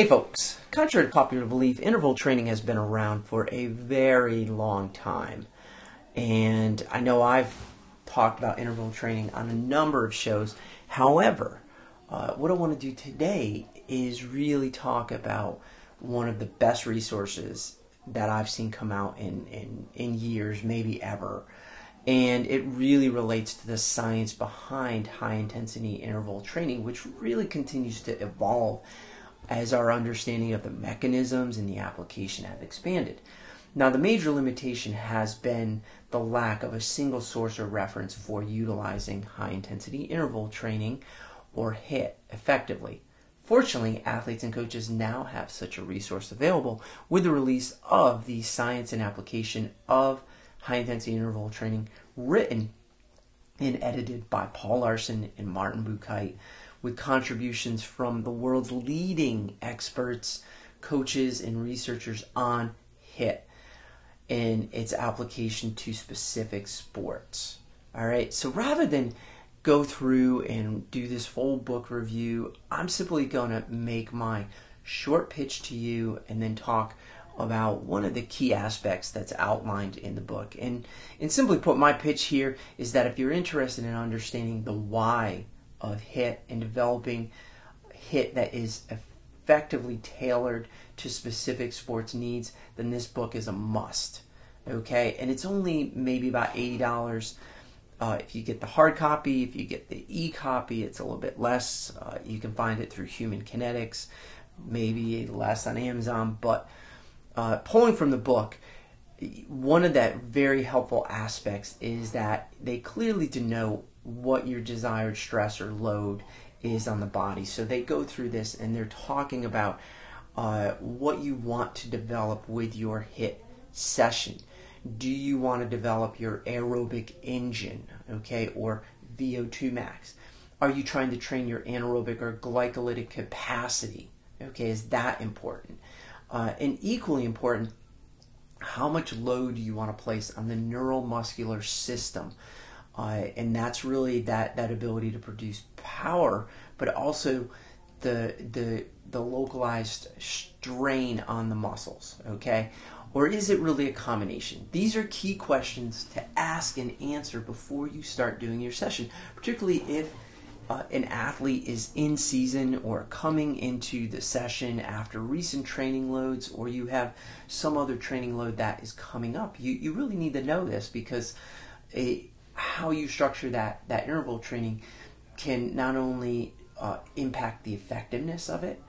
Hey folks, contrary to popular belief, interval training has been around for a very long time. And I know I've talked about interval training on a number of shows. However, what I want to do today is really talk about one of the best resources that I've seen come out in years, maybe ever. And it really relates to the science behind high-intensity interval training, which really continues to evolve as our understanding of the mechanisms and the application have expanded. Now, the major limitation has been the lack of a single source or reference for utilizing high-intensity interval training, or HIIT, effectively. Fortunately, athletes and coaches now have such a resource available with the release of the science and application of high-intensity interval training, written and edited by Paul Laursen and Martin Buchheit, with contributions from the world's leading experts, coaches, and researchers on HIIT and its application to specific sports. All right, so rather than go through and do this full book review, I'm simply going to make my short pitch to you and then talk about one of the key aspects that's outlined in the book. And simply put, my pitch here is that if you're interested in understanding the why of HIIT and developing HIIT that is effectively tailored to specific sports needs, then this book is a must. Okay, and it's only maybe about $80 if you get the hard copy. If you get the e-copy, it's a little bit less. You can find it through Human Kinetics, maybe less on Amazon. But pulling from the book, one of that very helpful aspects is that they clearly denote what your desired stress or load is on the body. So they go through this and they're talking about what you want to develop with your HIIT session. Do you want to develop your aerobic engine, okay, or VO2 max? Are you trying to train your anaerobic or glycolytic capacity? Okay, is that important? And equally important, how much load do you want to place on the neuromuscular system? And that's really that ability to produce power, but also the localized strain on the muscles, okay? Or is it really a combination? These are key questions to ask and answer before you start doing your session, particularly if an athlete is in season or coming into the session after recent training loads, or you have some other training load that is coming up. You really need to know this, because how you structure that interval training can not only impact the effectiveness of it,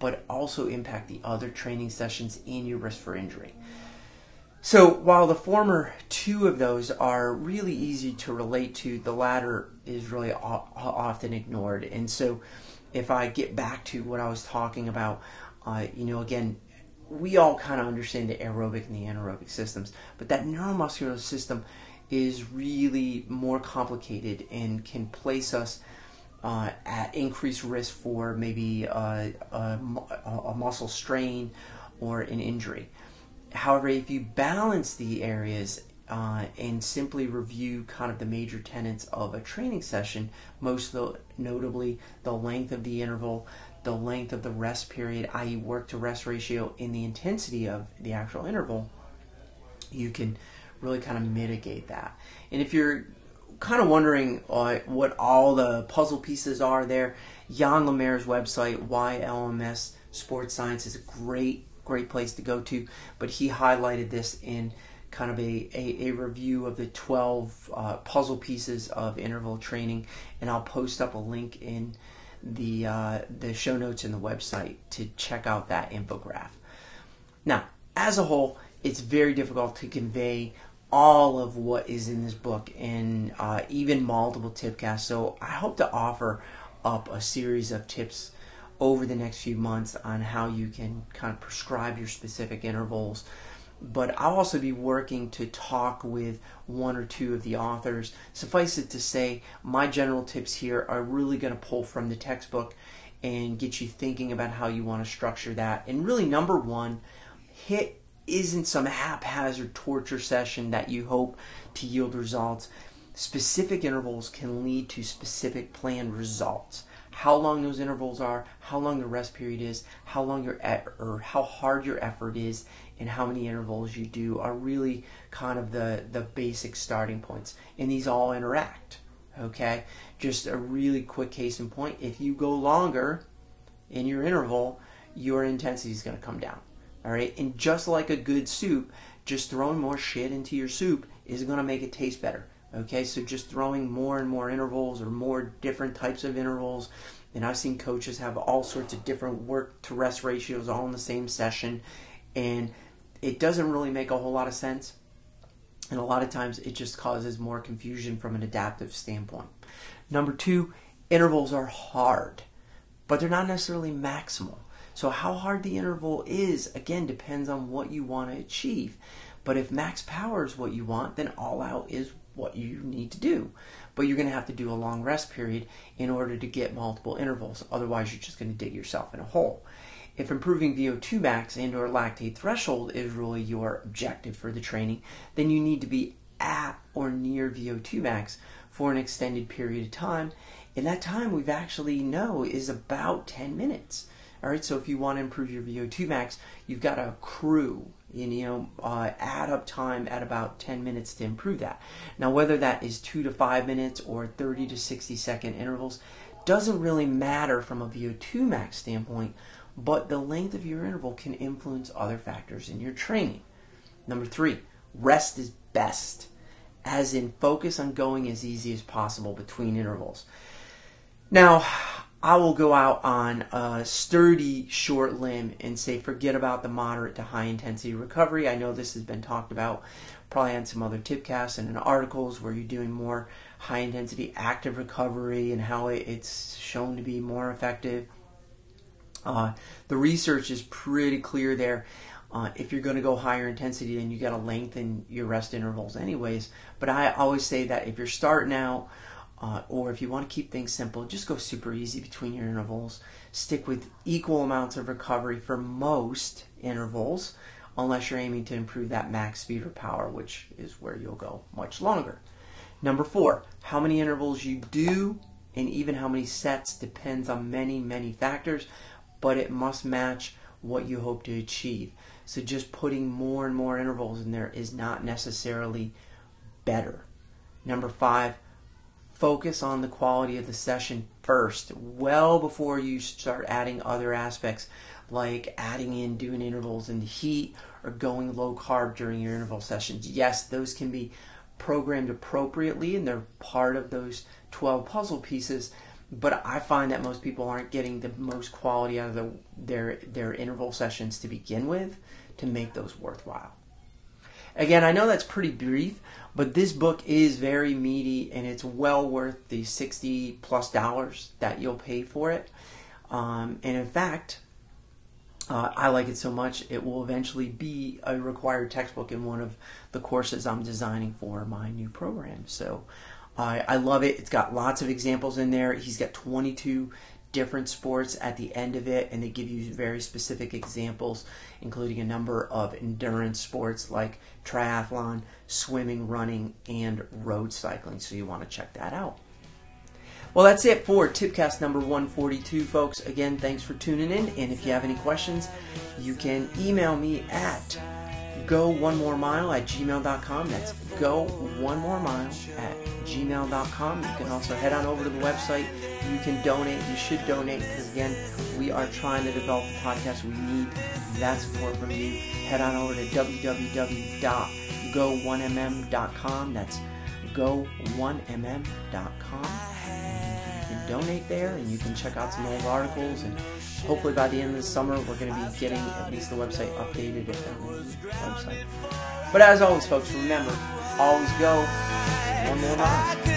but also impact the other training sessions and your risk for injury. So while the former two of those are really easy to relate to, the latter is really often ignored. And so if I get back to what I was talking about, again, we all kind of understand the aerobic and the anaerobic systems, but that neuromuscular system is really more complicated and can place us at increased risk for maybe a muscle strain or an injury. However, if you balance the areas and simply review kind of the major tenets of a training session, most notably the length of the interval, the length of the rest period, i.e. work to rest ratio, and the intensity of the actual interval, you can really kind of mitigate that. And if you're kind of wondering what all the puzzle pieces are there, Jan Lemaire's website, YLMS Sports Science, is a great place to go to, but he highlighted this in kind of a review of the 12 puzzle pieces of interval training, and I'll post up a link in the show notes in the website to check out that infographic. Now, as a whole, it's very difficult to convey all of what is in this book and even multiple tipcasts, so I hope to offer up a series of tips over the next few months on how you can kind of prescribe your specific intervals. But I'll also be working to talk with one or two of the authors. Suffice it to say, my general tips here are really going to pull from the textbook and get you thinking about how you want to structure that. And really, number one, HIIT isn't some haphazard torture session that you hope to yield results. Specific intervals can lead to specific planned results. how long those intervals are, how long the rest period is, how long your how hard your effort is, and how many intervals you do are really kind of the basic starting points. And these all interact, okay? Just a really quick case in point, if you go longer in your interval, your intensity is going to come down, all right? And just like a good soup, just throwing more shit into your soup is going to make it taste better. Okay, so just throwing more and more intervals or more different types of intervals. And I've seen coaches have all sorts of different work to rest ratios all in the same session. And it doesn't really make a whole lot of sense. And a lot of times it just causes more confusion from an adaptive standpoint. Number two, intervals are hard, but they're not necessarily maximal. So how hard the interval is, again, depends on what you want to achieve. But if max power is what you want, then all out is what you need to do, but you're going to have to do a long rest period in order to get multiple intervals. Otherwise, you're just going to dig yourself in a hole. If improving VO2 max and or lactate threshold is really your objective for the training, then you need to be at or near VO2 max for an extended period of time. And that time we've actually know is about 10 minutes. All right, so if you want to improve your VO2 max, you've got to accrue and add up time at about 10 minutes to improve that. Now, whether that is 2 to 5 minutes or 30 to 60 second intervals doesn't really matter from a VO2 max standpoint, but the length of your interval can influence other factors in your training. Number three, rest is best, as in focus on going as easy as possible between intervals. Now, I will go out on a sturdy short limb and say forget about the moderate to high intensity recovery. I know this has been talked about probably on some other tipcasts and in articles where you're doing more high intensity active recovery and how it's shown to be more effective. The research is pretty clear there. If you're going to go higher intensity, then you got to lengthen your rest intervals anyways. But I always say that if you're starting out, or if you want to keep things simple, just go super easy between your intervals. Stick with equal amounts of recovery for most intervals, unless you're aiming to improve that max speed or power, which is where you'll go much longer. Number four, how many intervals you do and even how many sets depends on many factors, but it must match what you hope to achieve. So just putting more and more intervals in there is not necessarily better. Number five, focus on the quality of the session first, well before you start adding other aspects like adding in doing intervals in the heat or going low carb during your interval sessions. Yes, those can be programmed appropriately and they're part of those 12 puzzle pieces, but I find that most people aren't getting the most quality out of their interval sessions to begin with to make those worthwhile. Again, I know that's pretty brief, but this book is very meaty and it's well worth the $60+ that you'll pay for it. And in fact, I like it so much, it will eventually be a required textbook in one of the courses I'm designing for my new program. So I love it. It's got lots of examples in there. He's got 22 different sports at the end of it, and they give you very specific examples, including a number of endurance sports like triathlon, swimming, running, and road cycling. So you want to check that out. Well, that's it for Tipcast number 142, folks. Again, thanks for tuning in, and if you have any questions, you can email me at go1moremile@gmail.com. That's go1moremile@gmail.com. You can also head on over to the website. You can donate. You should donate because, again, we are trying to develop a podcast. We need that support from you. Head on over to www.go1mm.com. That's go1mm.com. You can donate there, and you can check out some old articles, and hopefully by the end of the summer, we're going to be getting at least the website updated, if not the website. But as always, folks, remember, always go one more mile.